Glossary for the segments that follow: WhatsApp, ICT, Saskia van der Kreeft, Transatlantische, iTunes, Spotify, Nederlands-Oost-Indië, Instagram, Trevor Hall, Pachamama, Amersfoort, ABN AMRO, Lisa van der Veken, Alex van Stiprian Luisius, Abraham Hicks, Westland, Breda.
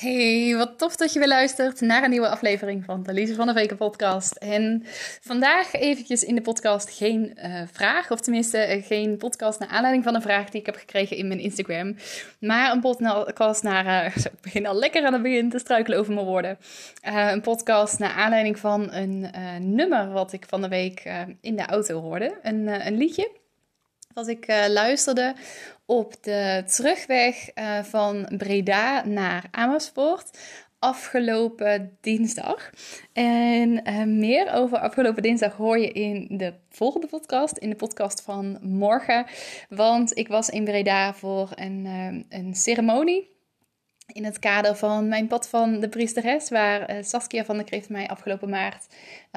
Hey, wat tof dat je weer luistert naar een nieuwe aflevering van de Lisa van der Veken podcast. En vandaag eventjes in de podcast geen vraag, of tenminste geen podcast naar aanleiding van een vraag die ik heb gekregen in mijn Instagram. Maar een podcast naar, ik begin al lekker aan het begin te struikelen over mijn woorden. Een podcast naar aanleiding van een nummer wat ik van de week in de auto hoorde. Een liedje dat ik luisterde op de terugweg van Breda naar Amersfoort afgelopen dinsdag. En meer over afgelopen dinsdag hoor je in de volgende podcast, in de podcast van morgen. Want ik was in Breda voor een ceremonie in het kader van mijn pad van de priesteres, waar Saskia van der Kreeft mij afgelopen maart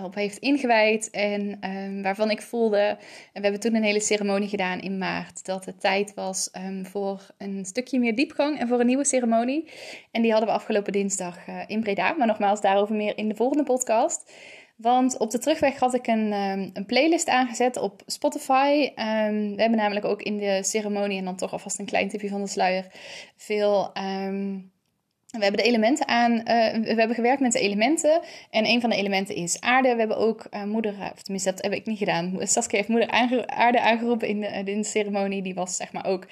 op heeft ingewijd. En waarvan ik voelde, en we hebben toen een hele ceremonie gedaan in maart, dat het tijd was voor een stukje meer diepgang en voor een nieuwe ceremonie. En die hadden we afgelopen dinsdag in Breda. Maar nogmaals, daarover meer in de volgende podcast. Want op de terugweg had ik een playlist aangezet op Spotify. We hebben namelijk ook in de ceremonie, en dan toch alvast een klein tipje van de sluier, veel... We hebben de elementen we hebben gewerkt met de elementen. En een van de elementen is aarde. We hebben ook moeder, of tenminste dat heb ik niet gedaan. Saskia heeft moeder aarde aangeroepen in de ceremonie. Die was zeg maar ook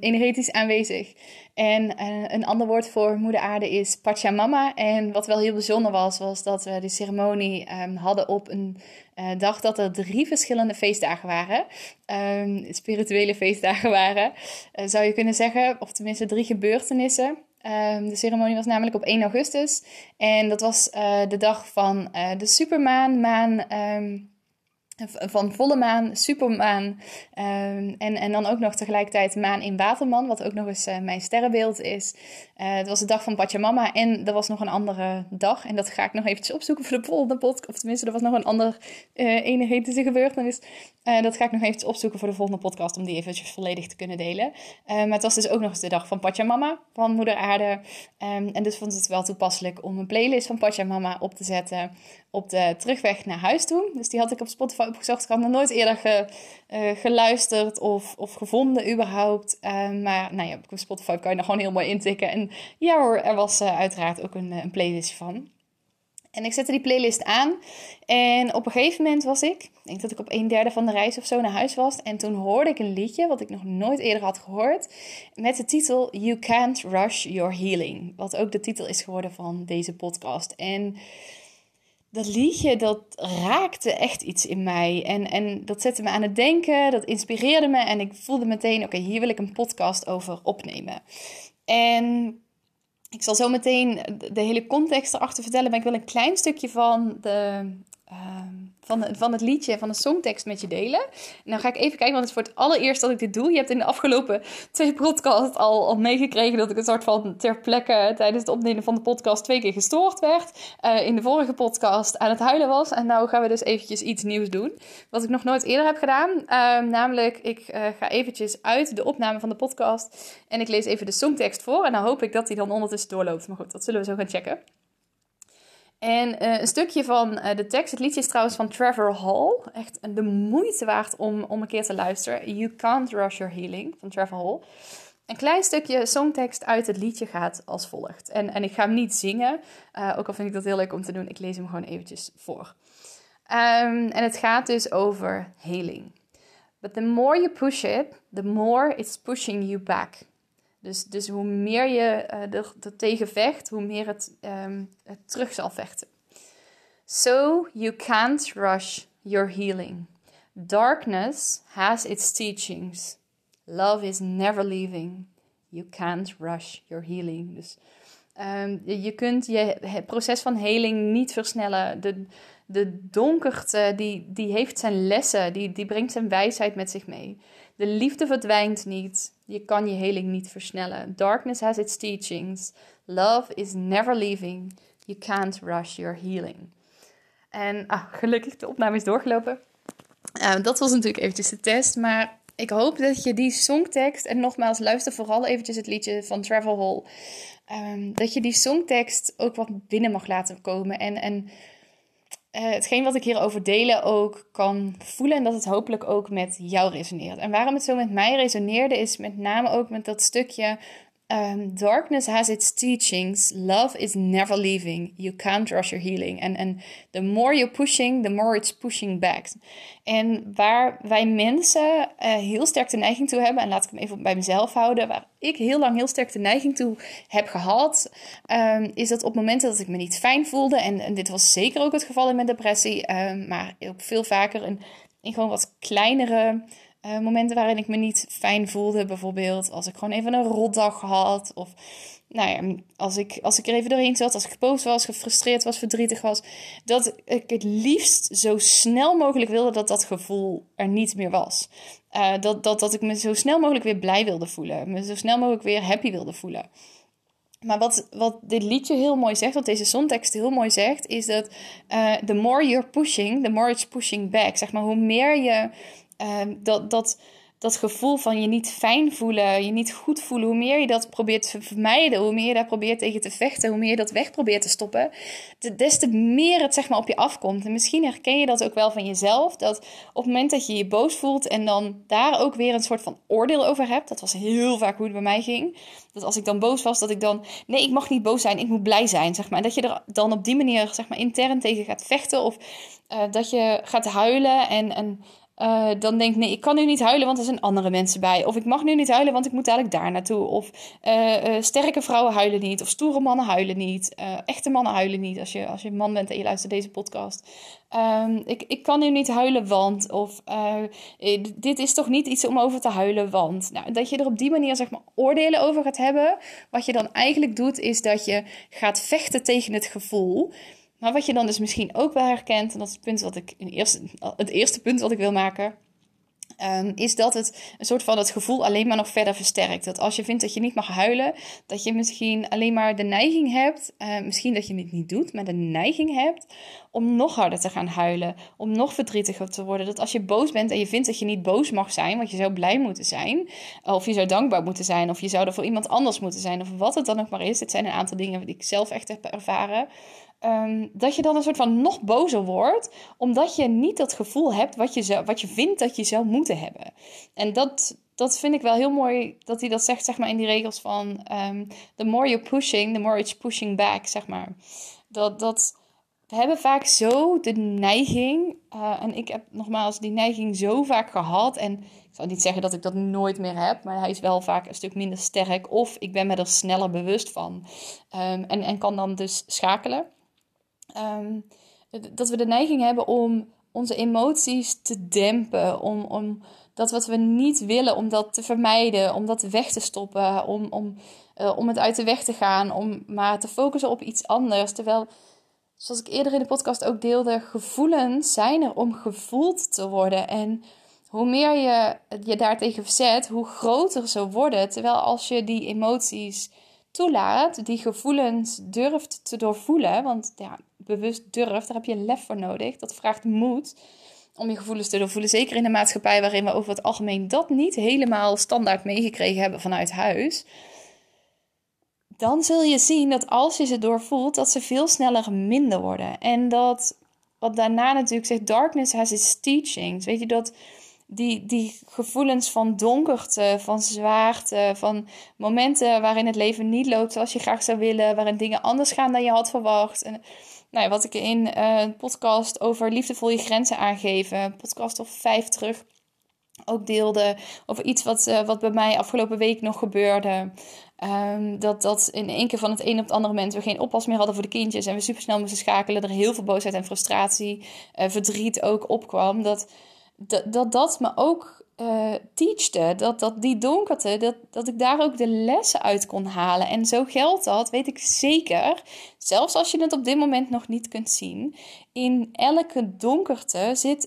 energetisch aanwezig. En een ander woord voor moeder aarde is Pachamama. En wat wel heel bijzonder was dat we de ceremonie hadden op een dag dat er 3 verschillende feestdagen waren. Spirituele feestdagen waren, zou je kunnen zeggen. Of tenminste 3 gebeurtenissen. De ceremonie was namelijk op 1 augustus. En dat was de dag van de supermaan, van volle maan, supermaan. En dan ook nog tegelijkertijd maan in Waterman, wat ook nog eens mijn sterrenbeeld is. Het was de dag van Pachamama en er was nog een andere dag. En dat ga ik nog eventjes opzoeken voor de volgende podcast. Of tenminste, er was nog een ander energetische gebeurtenis. Dat ga ik nog eventjes opzoeken voor de volgende podcast, om die eventjes volledig te kunnen delen. Maar het was dus ook nog eens de dag van Pachamama, van moeder aarde. En dus vond ik het wel toepasselijk om een playlist van Pachamama op te zetten op de terugweg naar huis toe. Dus die had ik op Spotify opgezocht. Ik had nog nooit eerder geluisterd of gevonden überhaupt. Maar nou ja, op Spotify kan je er gewoon heel mooi intikken. En ja hoor, er was uiteraard ook een playlist van. En ik zette die playlist aan. En op een gegeven moment was ik denk dat ik op 1/3 van de reis of zo naar huis was. En toen hoorde ik een liedje wat ik nog nooit eerder had gehoord. Met de titel You Can't Rush Your Healing. Wat ook de titel is geworden van deze podcast. En dat liedje, dat raakte echt iets in mij. En dat zette me aan het denken, dat inspireerde me. En ik voelde meteen, oké, hier wil ik een podcast over opnemen. En ik zal zo meteen de hele context erachter vertellen. Maar ik wil een klein stukje van het liedje, van de songtekst met je delen. Nou ga ik even kijken, want het is voor het allereerst dat ik dit doe. Je hebt in de afgelopen 2 podcasts al meegekregen dat ik een soort van ter plekke tijdens het opnemen van de podcast 2 keer gestoord werd. In de vorige podcast aan het huilen was. En nou gaan we dus eventjes iets nieuws doen, wat ik nog nooit eerder heb gedaan. Namelijk, ik ga eventjes uit de opname van de podcast en ik lees even de songtekst voor. En dan hoop ik dat die dan ondertussen doorloopt. Maar goed, dat zullen we zo gaan checken. En een stukje van de tekst, het liedje is trouwens van Trevor Hall. Echt de moeite waard om een keer te luisteren. You Can't Rush Your Healing van Trevor Hall. Een klein stukje songtekst uit het liedje gaat als volgt. En ik ga hem niet zingen, ook al vind ik dat heel leuk om te doen. Ik lees hem gewoon eventjes voor. En het gaat dus over heling. But the more you push it, the more it's pushing you back. Dus hoe meer je er tegen vecht, hoe meer het terug zal vechten. So you can't rush your healing. Darkness has its teachings. Love is never leaving. You can't rush your healing. Dus je kunt je proces van heling niet versnellen. De donkerte, die heeft zijn lessen, die brengt zijn wijsheid met zich mee. De liefde verdwijnt niet. Je kan je heling niet versnellen. Darkness has its teachings. Love is never leaving. You can't rush your healing. En gelukkig, de opname is doorgelopen. Dat was natuurlijk eventjes de test, maar ik hoop dat je die songtekst... En nogmaals, luister vooral eventjes het liedje van Trevor Hall. Dat je die songtekst ook wat binnen mag laten komen. En hetgeen wat ik hierover delen ook kan voelen. En dat het hopelijk ook met jou resoneert. En waarom het zo met mij resoneerde is met name ook met dat stukje... darkness has its teachings. Love is never leaving. You can't rush your healing. And the more you're pushing, the more it's pushing back. En waar wij mensen heel sterk de neiging toe hebben... en laat ik hem even bij mezelf houden... waar ik heel lang heel sterk de neiging toe heb gehad... is dat op momenten dat ik me niet fijn voelde... en dit was zeker ook het geval in mijn depressie... maar ook veel vaker in gewoon wat kleinere... momenten waarin ik me niet fijn voelde, bijvoorbeeld als ik gewoon even een rotdag had. Of als ik er even doorheen zat, als ik boos was, gefrustreerd was, verdrietig was. Dat ik het liefst zo snel mogelijk wilde dat gevoel er niet meer was. Dat ik me zo snel mogelijk weer blij wilde voelen. Me zo snel mogelijk weer happy wilde voelen. Maar wat dit liedje heel mooi zegt, wat deze songtekst heel mooi zegt, is dat the more you're pushing, the more it's pushing back. Zeg maar, hoe meer je... dat gevoel van je niet fijn voelen, je niet goed voelen... hoe meer je dat probeert te vermijden, hoe meer je daar probeert tegen te vechten... hoe meer je dat weg probeert te stoppen, des te meer het zeg maar op je afkomt. En misschien herken je dat ook wel van jezelf... dat op het moment dat je je boos voelt en dan daar ook weer een soort van oordeel over hebt... dat was heel vaak hoe het bij mij ging... dat als ik dan boos was, dat ik dan... nee, ik mag niet boos zijn, ik moet blij zijn, zeg maar. En dat je er dan op die manier zeg maar intern tegen gaat vechten... of dat je gaat huilen en dan denk ik, nee, ik kan nu niet huilen, want er zijn andere mensen bij. Of ik mag nu niet huilen, want ik moet dadelijk daar naartoe. Of sterke vrouwen huilen niet. Of stoere mannen huilen niet. Echte mannen huilen niet. Als je man bent en je luistert deze podcast. Ik kan nu niet huilen, want... of dit is toch niet iets om over te huilen, want... Nou, dat je er op die manier zeg maar oordelen over gaat hebben. Wat je dan eigenlijk doet, is dat je gaat vechten tegen het gevoel... Maar wat je dan dus misschien ook wel herkent... en dat is het punt wat ik het eerste punt wat ik wil maken... is dat het een soort van het gevoel alleen maar nog verder versterkt. Dat als je vindt dat je niet mag huilen... dat je misschien alleen maar de neiging hebt... misschien dat je het niet doet, maar de neiging hebt... om nog harder te gaan huilen. Om nog verdrietiger te worden. Dat als je boos bent en je vindt dat je niet boos mag zijn... want je zou blij moeten zijn... of je zou dankbaar moeten zijn... of je zou er voor iemand anders moeten zijn... of wat het dan ook maar is. Dit zijn een aantal dingen die ik zelf echt heb ervaren... dat je dan een soort van nog bozer wordt... omdat je niet dat gevoel hebt wat je vindt dat je zou moeten hebben. En dat vind ik wel heel mooi dat hij dat zegt zeg maar, in die regels van... the more you're pushing, the more it's pushing back, zeg maar. We hebben vaak zo de neiging... en ik heb nogmaals die neiging zo vaak gehad... en ik zou niet zeggen dat ik dat nooit meer heb... maar hij is wel vaak een stuk minder sterk... of ik ben me er sneller bewust van. En kan dan dus schakelen... dat we de neiging hebben om onze emoties te dempen, om dat wat we niet willen, om dat te vermijden, om dat weg te stoppen, om het uit de weg te gaan, om maar te focussen op iets anders. Terwijl, zoals ik eerder in de podcast ook deelde, gevoelens zijn er om gevoeld te worden. En hoe meer je daartegen verzet, hoe groter ze worden. Terwijl als je die emoties toelaat, die gevoelens durft te doorvoelen, want ja, bewust durft, daar heb je lef voor nodig. Dat vraagt moed om je gevoelens te doorvoelen. Zeker in de maatschappij waarin we over het algemeen dat niet helemaal standaard meegekregen hebben vanuit huis. Dan zul je zien dat als je ze doorvoelt, dat ze veel sneller minder worden. En dat, wat daarna natuurlijk zegt, darkness has its teachings. Weet je, dat... Die gevoelens van donkerte, van zwaarte, van momenten waarin het leven niet loopt zoals je graag zou willen, waarin dingen anders gaan dan je had verwacht. En, nou ja, wat ik in een podcast over liefdevol je grenzen aangeven, podcast of 5 terug, ook deelde. Of iets wat bij mij afgelopen week nog gebeurde. Dat in één keer van het een op het andere moment we geen oppas meer hadden voor de kindjes. En we supersnel moesten schakelen. Er heel veel boosheid en frustratie, verdriet ook opkwam. Dat me ook teachte. Dat die donkerte, dat ik daar ook de lessen uit kon halen. En zo geldt dat, weet ik zeker. Zelfs als je het op dit moment nog niet kunt zien. In elke donkerte zit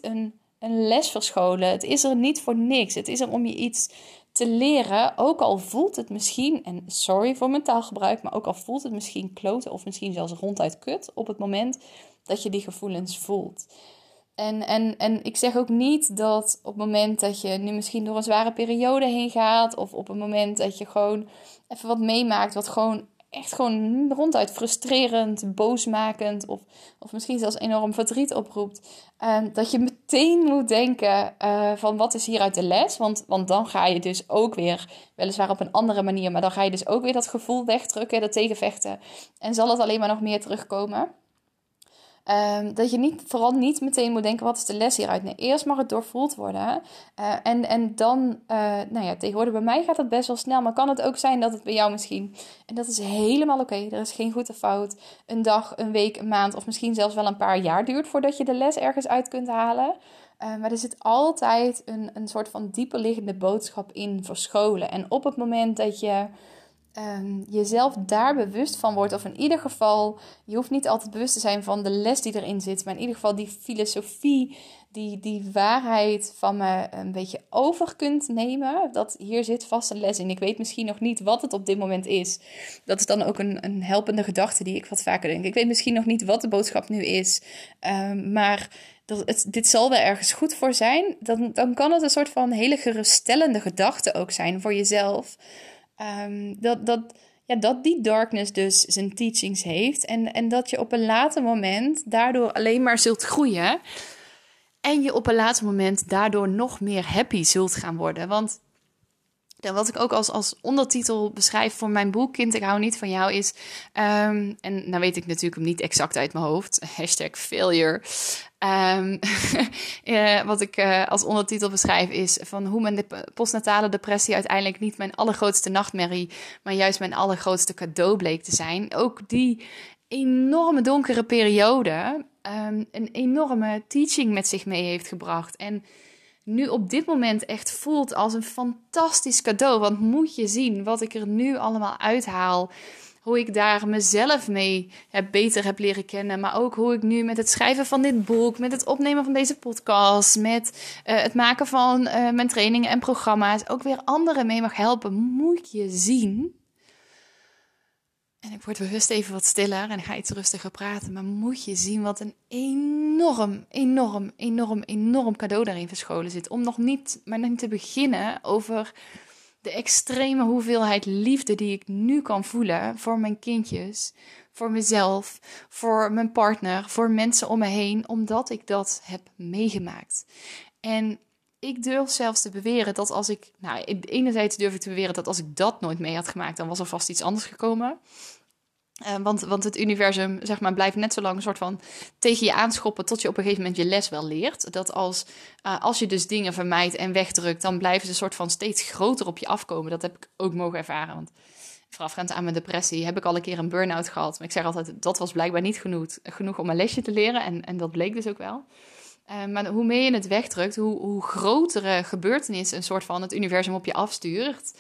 een les verscholen. Het is er niet voor niks. Het is er om je iets te leren, ook al voelt het misschien, en sorry voor mijn taalgebruik, maar ook al voelt het misschien kloten of misschien zelfs ronduit kut op het moment dat je die gevoelens voelt. En ik zeg ook niet dat op het moment dat je nu misschien door een zware periode heen gaat, of op het moment dat je gewoon even wat meemaakt wat gewoon echt gewoon ronduit frustrerend, boosmakend of misschien zelfs enorm verdriet oproept, dat je meteen moet denken van wat is hieruit de les? Want dan ga je dus ook weer, weliswaar op een andere manier, maar dan ga je dus ook weer dat gevoel wegdrukken, dat tegenvechten. En zal het alleen maar nog meer terugkomen. Dat je vooral niet meteen moet denken, wat is de les hieruit? Nee, eerst mag het doorvoeld worden. En dan, tegenwoordig bij mij gaat dat best wel snel. Maar kan het ook zijn dat het bij jou misschien... En dat is helemaal oké. Er is geen goed of fout. Een dag, een week, een maand of misschien zelfs wel een paar jaar duurt voordat je de les ergens uit kunt halen. Maar er zit altijd een soort van dieper liggende boodschap in verscholen. En op het moment dat je... jezelf daar bewust van wordt, of in ieder geval, je hoeft niet altijd bewust te zijn van de les die erin zit, maar in ieder geval die filosofie, die waarheid van me een beetje over kunt nemen, dat hier zit vast een les in. Ik weet misschien nog niet wat het op dit moment is. Dat is dan ook een helpende gedachte die ik wat vaker denk. Ik weet misschien nog niet wat de boodschap nu is, maar dit zal wel ergens goed voor zijn. Dan kan het een soort van hele geruststellende gedachte ook zijn voor jezelf. Dat die darkness dus zijn teachings heeft. En dat je op een later moment daardoor alleen maar zult groeien. En je op een later moment daardoor nog meer happy zult gaan worden. Want wat ik ook als ondertitel beschrijf voor mijn boek Kind, ik hou niet van jou is... en nou weet ik natuurlijk hem niet exact uit mijn hoofd. #failure. Wat ik als ondertitel beschrijf is van hoe mijn postnatale depressie uiteindelijk niet mijn allergrootste nachtmerrie, maar juist mijn allergrootste cadeau bleek te zijn. Ook die enorme donkere periode een enorme teaching met zich mee heeft gebracht. En nu op dit moment echt voelt als een fantastisch cadeau. Want moet je zien wat ik er nu allemaal uithaal. Hoe ik daar mezelf mee beter heb leren kennen. Maar ook hoe ik nu met het schrijven van dit boek, met het opnemen van deze podcast, met het maken van mijn trainingen en programma's, ook weer anderen mee mag helpen. Moet je zien. En ik word bewust even wat stiller en ga iets rustiger praten. Maar moet je zien wat een enorm cadeau daarin verscholen zit. Om nog niet te beginnen over de extreme hoeveelheid liefde die ik nu kan voelen voor mijn kindjes, voor mezelf, voor mijn partner, voor mensen om me heen, omdat ik dat heb meegemaakt. En ik durf zelfs te beweren dat als ik... Nou, enerzijds durf ik te beweren dat als ik dat nooit mee had gemaakt, dan was er vast iets anders gekomen. Want het universum, zeg maar, blijft net zo lang een soort van tegen je aanschoppen tot je op een gegeven moment je les wel leert. Dat als je dus dingen vermijdt en wegdrukt, dan blijven ze een soort van steeds groter op je afkomen. Dat heb ik ook mogen ervaren. Want voorafgaand aan mijn depressie heb ik al een keer een burn-out gehad. Maar ik zeg altijd, dat was blijkbaar niet genoeg om mijn lesje te leren. En dat bleek dus ook wel. Maar hoe meer je het wegdrukt, hoe grotere gebeurtenissen een soort van het universum op je afstuurt.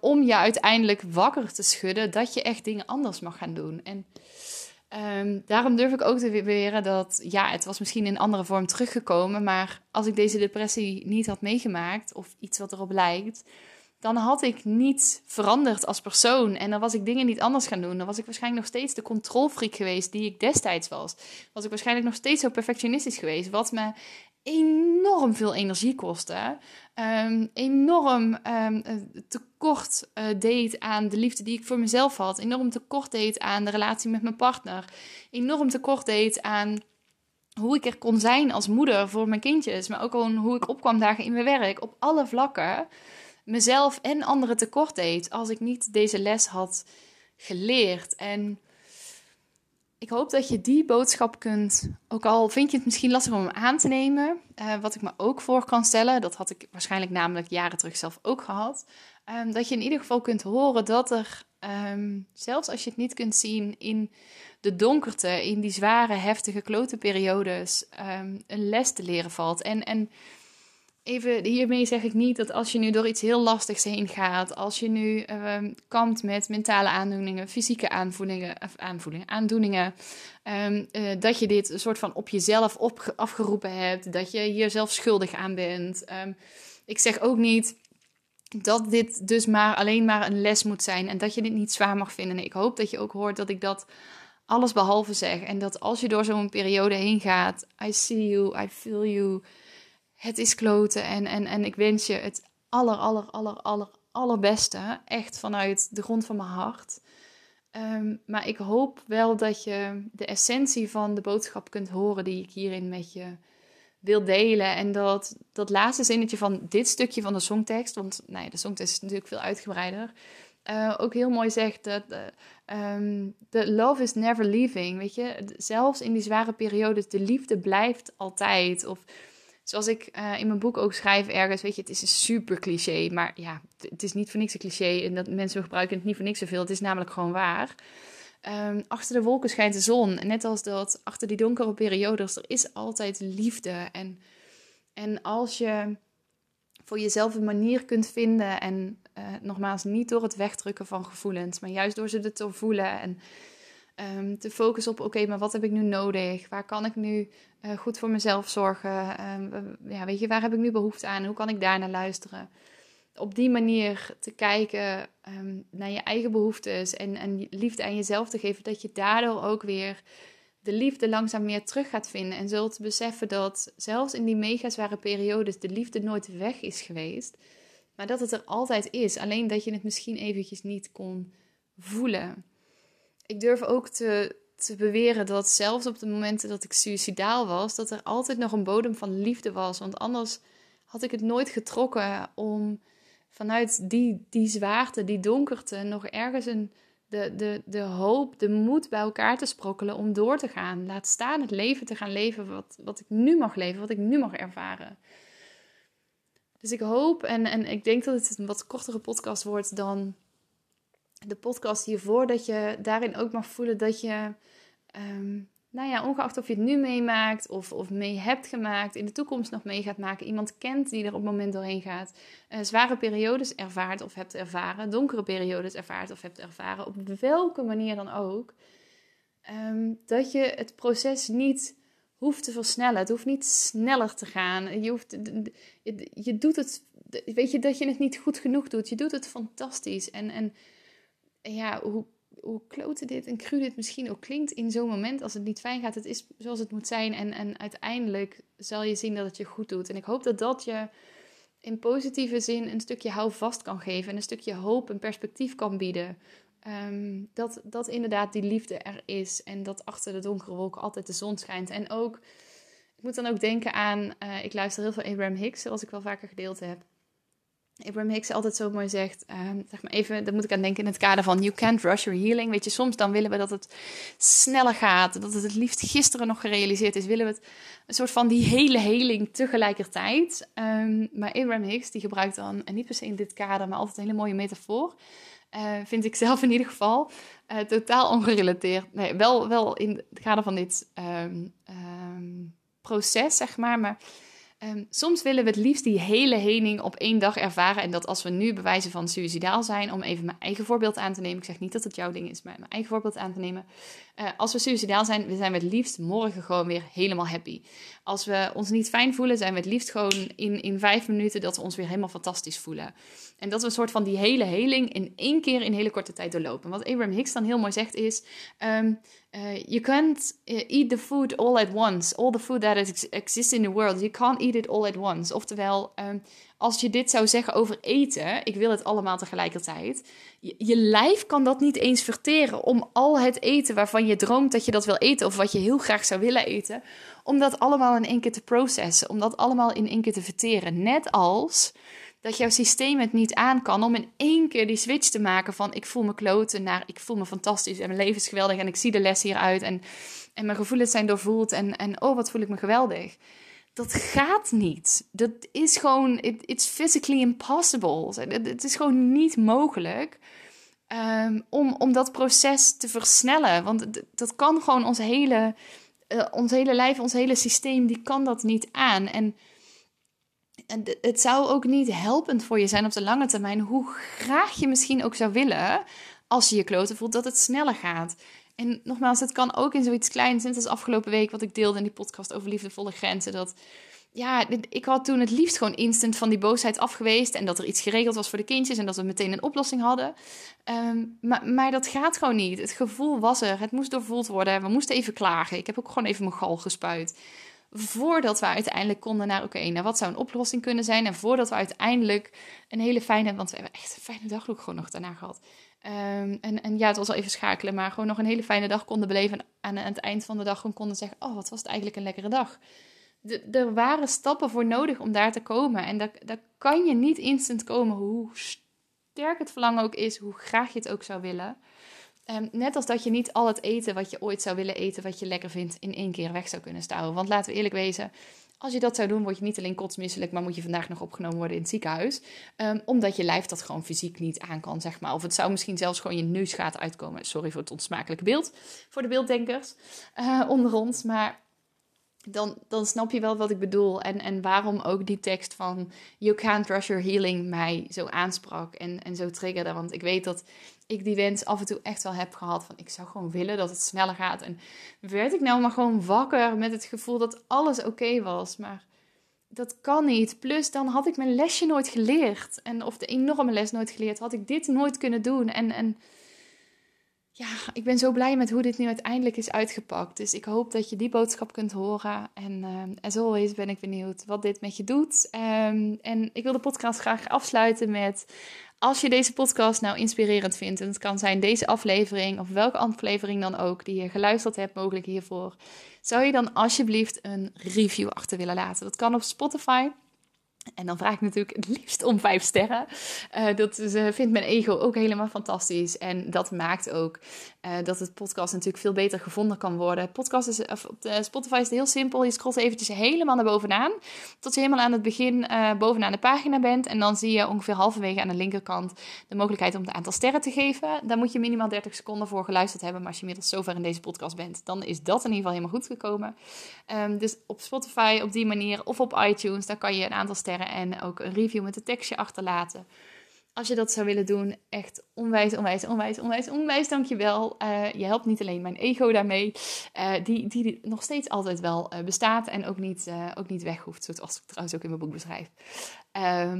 Om je uiteindelijk wakker te schudden dat je echt dingen anders mag gaan doen. En daarom durf ik ook te beweren dat, ja, het was misschien in andere vorm teruggekomen. Maar als ik deze depressie niet had meegemaakt, of iets wat erop lijkt, dan had ik niet veranderd als persoon. En dan was ik dingen niet anders gaan doen. Dan was ik waarschijnlijk nog steeds de controlfreak geweest die ik destijds was. Was ik waarschijnlijk nog steeds zo perfectionistisch geweest. Wat me enorm veel energie kostte. Enorm tekort deed aan de liefde die ik voor mezelf had. Enorm tekort deed aan de relatie met mijn partner. Enorm tekort deed aan hoe ik er kon zijn als moeder voor mijn kindjes. Maar ook gewoon hoe ik opkwam dagen in mijn werk. Op alle vlakken mezelf en anderen tekort deed als ik niet deze les had geleerd. En ik hoop dat je die boodschap kunt, ook al vind je het misschien lastig om hem aan te nemen. Wat ik me ook voor kan stellen, dat had ik waarschijnlijk namelijk jaren terug zelf ook gehad. Dat je in ieder geval kunt horen dat er, zelfs als je het niet kunt zien in de donkerte, in die zware, heftige, klote periodes, een les te leren valt. En even hiermee zeg ik niet dat als je nu door iets heel lastigs heen gaat, als je nu kampt met mentale aandoeningen, fysieke aandoeningen, dat je dit een soort van op jezelf afgeroepen hebt, dat je hier zelf schuldig aan bent. Ik zeg ook niet dat dit dus maar alleen maar een les moet zijn en dat je dit niet zwaar mag vinden. Nee, ik hoop dat je ook hoort dat ik dat alles behalve zeg. En dat als je door zo'n periode heen gaat, I see you, I feel you. Het is kloten en ik wens je het allerbeste. Echt vanuit de grond van mijn hart. Maar ik hoop wel dat je de essentie van de boodschap kunt horen die ik hierin met je wil delen. En dat laatste zinnetje van dit stukje van de songtekst, want nou ja, de songtekst is natuurlijk veel uitgebreider, ook heel mooi zegt dat the love is never leaving. Weet je, zelfs in die zware periodes, de liefde blijft altijd. Of zoals ik in mijn boek ook schrijf ergens, weet je, het is een super cliché. Maar ja, het is niet voor niks een cliché. En dat mensen gebruiken het niet voor niks zoveel. Het is namelijk gewoon waar. Achter de wolken schijnt de zon. En net als dat, achter die donkere periodes, er is altijd liefde. En als je voor jezelf een manier kunt vinden. En nogmaals, niet door het wegdrukken van gevoelens. Maar juist door ze te voelen en te focussen op, oké, maar wat heb ik nu nodig? Waar kan ik nu goed voor mezelf zorgen? Ja, weet je, waar heb ik nu behoefte aan? Hoe kan ik daarnaar luisteren? Op die manier te kijken naar je eigen behoeftes en liefde aan jezelf te geven, dat je daardoor ook weer de liefde langzaam meer terug gaat vinden en zult beseffen dat zelfs in die mega zware periodes de liefde nooit weg is geweest, maar dat het er altijd is. Alleen dat je het misschien eventjes niet kon voelen. Ik durf ook te beweren dat zelfs op de momenten dat ik suïcidaal was, dat er altijd nog een bodem van liefde was. Want anders had ik het nooit getrokken om vanuit die zwaarte, die donkerte, nog ergens de hoop, de moed bij elkaar te sprokkelen om door te gaan. Laat staan het leven te gaan leven wat ik nu mag leven, wat ik nu mag ervaren. Dus ik hoop, en ik denk dat het een wat kortere podcast wordt dan de podcast hiervoor, dat je daarin ook mag voelen dat je, nou ja, ongeacht of je het nu meemaakt of mee hebt gemaakt, in de toekomst nog mee gaat maken, iemand kent die er op het moment doorheen gaat, zware periodes ervaart of hebt ervaren, donkere periodes ervaart of hebt ervaren, op welke manier dan ook, dat je het proces niet hoeft te versnellen. Het hoeft niet sneller te gaan. Je doet het, weet je, dat je het niet goed genoeg doet. Je doet het fantastisch en ja, hoe klote dit en cru dit misschien ook klinkt in zo'n moment, als het niet fijn gaat, het is zoals het moet zijn. En uiteindelijk zal je zien dat het je goed doet. En ik hoop dat je in positieve zin een stukje houvast kan geven en een stukje hoop en perspectief kan bieden. Dat inderdaad die liefde er is en dat achter de donkere wolken altijd de zon schijnt. En ook, ik moet dan ook denken aan, ik luister heel veel Abraham Hicks, zoals ik wel vaker gedeeld heb. Abraham Hicks altijd zo mooi zegt, zeg maar even, daar moet ik aan denken in het kader van you can't rush your healing. Weet je, soms dan willen we dat het sneller gaat, dat het liefst gisteren nog gerealiseerd is. Willen we het een soort van die hele heling tegelijkertijd. Maar Abraham Hicks die gebruikt dan, en niet per se in dit kader, maar altijd een hele mooie metafoor. Vind ik zelf in ieder geval totaal ongerelateerd. Nee, wel in het kader van dit proces, zeg maar... soms willen we het liefst die hele heling op één dag ervaren. En dat als we nu bewijzen van suïcidaal zijn, om even mijn eigen voorbeeld aan te nemen. Ik zeg niet dat het jouw ding is, maar mijn eigen voorbeeld aan te nemen. Als we suïcidaal zijn we het liefst morgen gewoon weer helemaal happy. Als we ons niet fijn voelen, zijn we het liefst gewoon in 5 minuten dat we ons weer helemaal fantastisch voelen. En dat we een soort van die hele heling in één keer in hele korte tijd doorlopen. Wat Abraham Hicks dan heel mooi zegt is, you can't eat the food all at once. All the food that exists in the world, you can't eat it all at once. Oftewel, als je dit zou zeggen over eten, ik wil het allemaal tegelijkertijd. Je lijf kan dat niet eens verteren om al het eten waarvan je droomt dat je dat wil eten of wat je heel graag zou willen eten, om dat allemaal in één keer te processen, om dat allemaal in één keer te verteren. Net als dat jouw systeem het niet aan kan om in één keer die switch te maken van ik voel me kloten naar ik voel me fantastisch en mijn leven is geweldig en ik zie de les hieruit en mijn gevoelens zijn doorvoeld en oh wat voel ik me geweldig. Dat gaat niet. Dat is gewoon, it's physically impossible. Het is gewoon niet mogelijk om dat proces te versnellen. Want dat kan gewoon ons hele lijf, ons hele systeem, die kan dat niet aan. En het zou ook niet helpend voor je zijn op de lange termijn, hoe graag je misschien ook zou willen, als je je kloten voelt, dat het sneller gaat. En nogmaals, het kan ook in zoiets kleins, net als afgelopen week wat ik deelde in die podcast over liefdevolle grenzen, dat ja, ik had toen het liefst gewoon instant van die boosheid afgeweest en dat er iets geregeld was voor de kindjes en dat we meteen een oplossing hadden. Maar dat gaat gewoon niet. Het gevoel was er, het moest doorvoeld worden, we moesten even klagen. Ik heb ook gewoon even mijn gal gespuit. Voordat we uiteindelijk konden naar oké, wat zou een oplossing kunnen zijn? En voordat we uiteindelijk een hele fijne, want we hebben echt een fijne dag ook gewoon nog daarna gehad. En ja, het was al even schakelen, maar gewoon nog een hele fijne dag konden beleven. En aan het eind van de dag gewoon konden zeggen, oh, wat was het eigenlijk een lekkere dag. Er waren stappen voor nodig om daar te komen. En daar kan je niet instant komen, hoe sterk het verlangen ook is, hoe graag je het ook zou willen. Net als dat je niet al het eten wat je ooit zou willen eten, wat je lekker vindt, in één keer weg zou kunnen stouwen. Want laten we eerlijk wezen, als je dat zou doen, word je niet alleen kotsmisselijk, maar moet je vandaag nog opgenomen worden in het ziekenhuis. Omdat je lijf dat gewoon fysiek niet aan kan, zeg maar. Of het zou misschien zelfs gewoon je neusgaten uitkomen. Sorry voor het onsmakelijke beeld, voor de beelddenkers onder ons. Maar dan snap je wel wat ik bedoel. En waarom ook die tekst van You Can't Rush Your Healing mij zo aansprak en zo triggerde. Want ik weet dat ik die wens af en toe echt wel heb gehad van ik zou gewoon willen dat het sneller gaat. En werd ik nou maar gewoon wakker met het gevoel dat alles oké was. Maar dat kan niet. Plus dan had ik mijn lesje nooit geleerd. Of de enorme les nooit geleerd. Had ik dit nooit kunnen doen. En ja, ik ben zo blij met hoe dit nu uiteindelijk is uitgepakt. Dus ik hoop dat je die boodschap kunt horen. En as always ben ik benieuwd wat dit met je doet. En ik wil de podcast graag afsluiten met, als je deze podcast nou inspirerend vindt, en het kan zijn deze aflevering of welke aflevering dan ook die je geluisterd hebt, mogelijk hiervoor, zou je dan alsjeblieft een review achter willen laten. Dat kan op Spotify. En dan vraag ik natuurlijk het liefst om 5 sterren. Dat vindt mijn ego ook helemaal fantastisch. En dat maakt ook dat het podcast natuurlijk veel beter gevonden kan worden. Op Spotify is het heel simpel. Je scrolt eventjes helemaal naar bovenaan. Tot je helemaal aan het begin bovenaan de pagina bent. En dan zie je ongeveer halverwege aan de linkerkant de mogelijkheid om het aantal sterren te geven. Daar moet je minimaal 30 seconden voor geluisterd hebben. Maar als je inmiddels zover in deze podcast bent, dan is dat in ieder geval helemaal goed gekomen. Dus op Spotify op die manier of op iTunes, daar kan je een aantal sterren en ook een review met een tekstje achterlaten. Als je dat zou willen doen, echt onwijs dankjewel. Je helpt niet alleen mijn ego daarmee, die nog steeds altijd wel bestaat en ook niet weg hoeft, zoals ik trouwens ook in mijn boek beschrijf.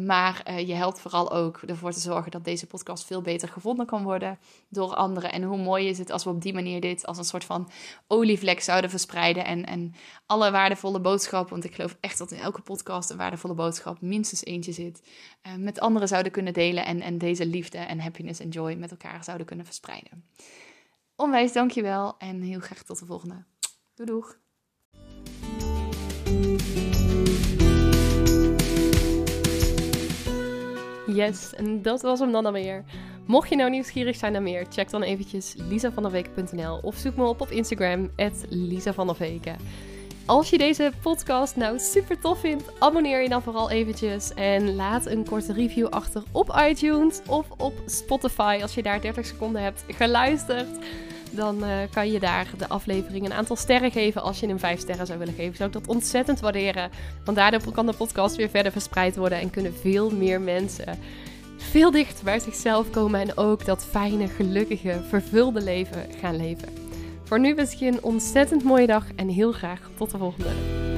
Maar je helpt vooral ook ervoor te zorgen dat deze podcast veel beter gevonden kan worden door anderen. En hoe mooi is het als we op die manier dit als een soort van olievlek zouden verspreiden. En alle waardevolle boodschappen, want ik geloof echt dat in elke podcast een waardevolle boodschap minstens eentje zit. Met anderen zouden kunnen delen en deze liefde en happiness en joy met elkaar zouden kunnen verspreiden. Onwijs dankjewel en heel graag tot de volgende. Doei doeg! Yes, en dat was hem dan alweer. Mocht je nou nieuwsgierig zijn naar meer, check dan eventjes lisavanderveken.nl of zoek me op Instagram @lisavanderveken. Als je deze podcast nou super tof vindt, abonneer je dan vooral eventjes en laat een korte review achter op iTunes of op Spotify. Als je daar 30 seconden hebt geluisterd, dan kan je daar de aflevering een aantal sterren geven. Als je hem 5 sterren zou willen geven, zou ik dat ontzettend waarderen. Want daardoor kan de podcast weer verder verspreid worden en kunnen veel meer mensen veel dichter bij zichzelf komen en ook dat fijne, gelukkige, vervulde leven gaan leven. Voor nu wens ik je een ontzettend mooie dag en heel graag tot de volgende.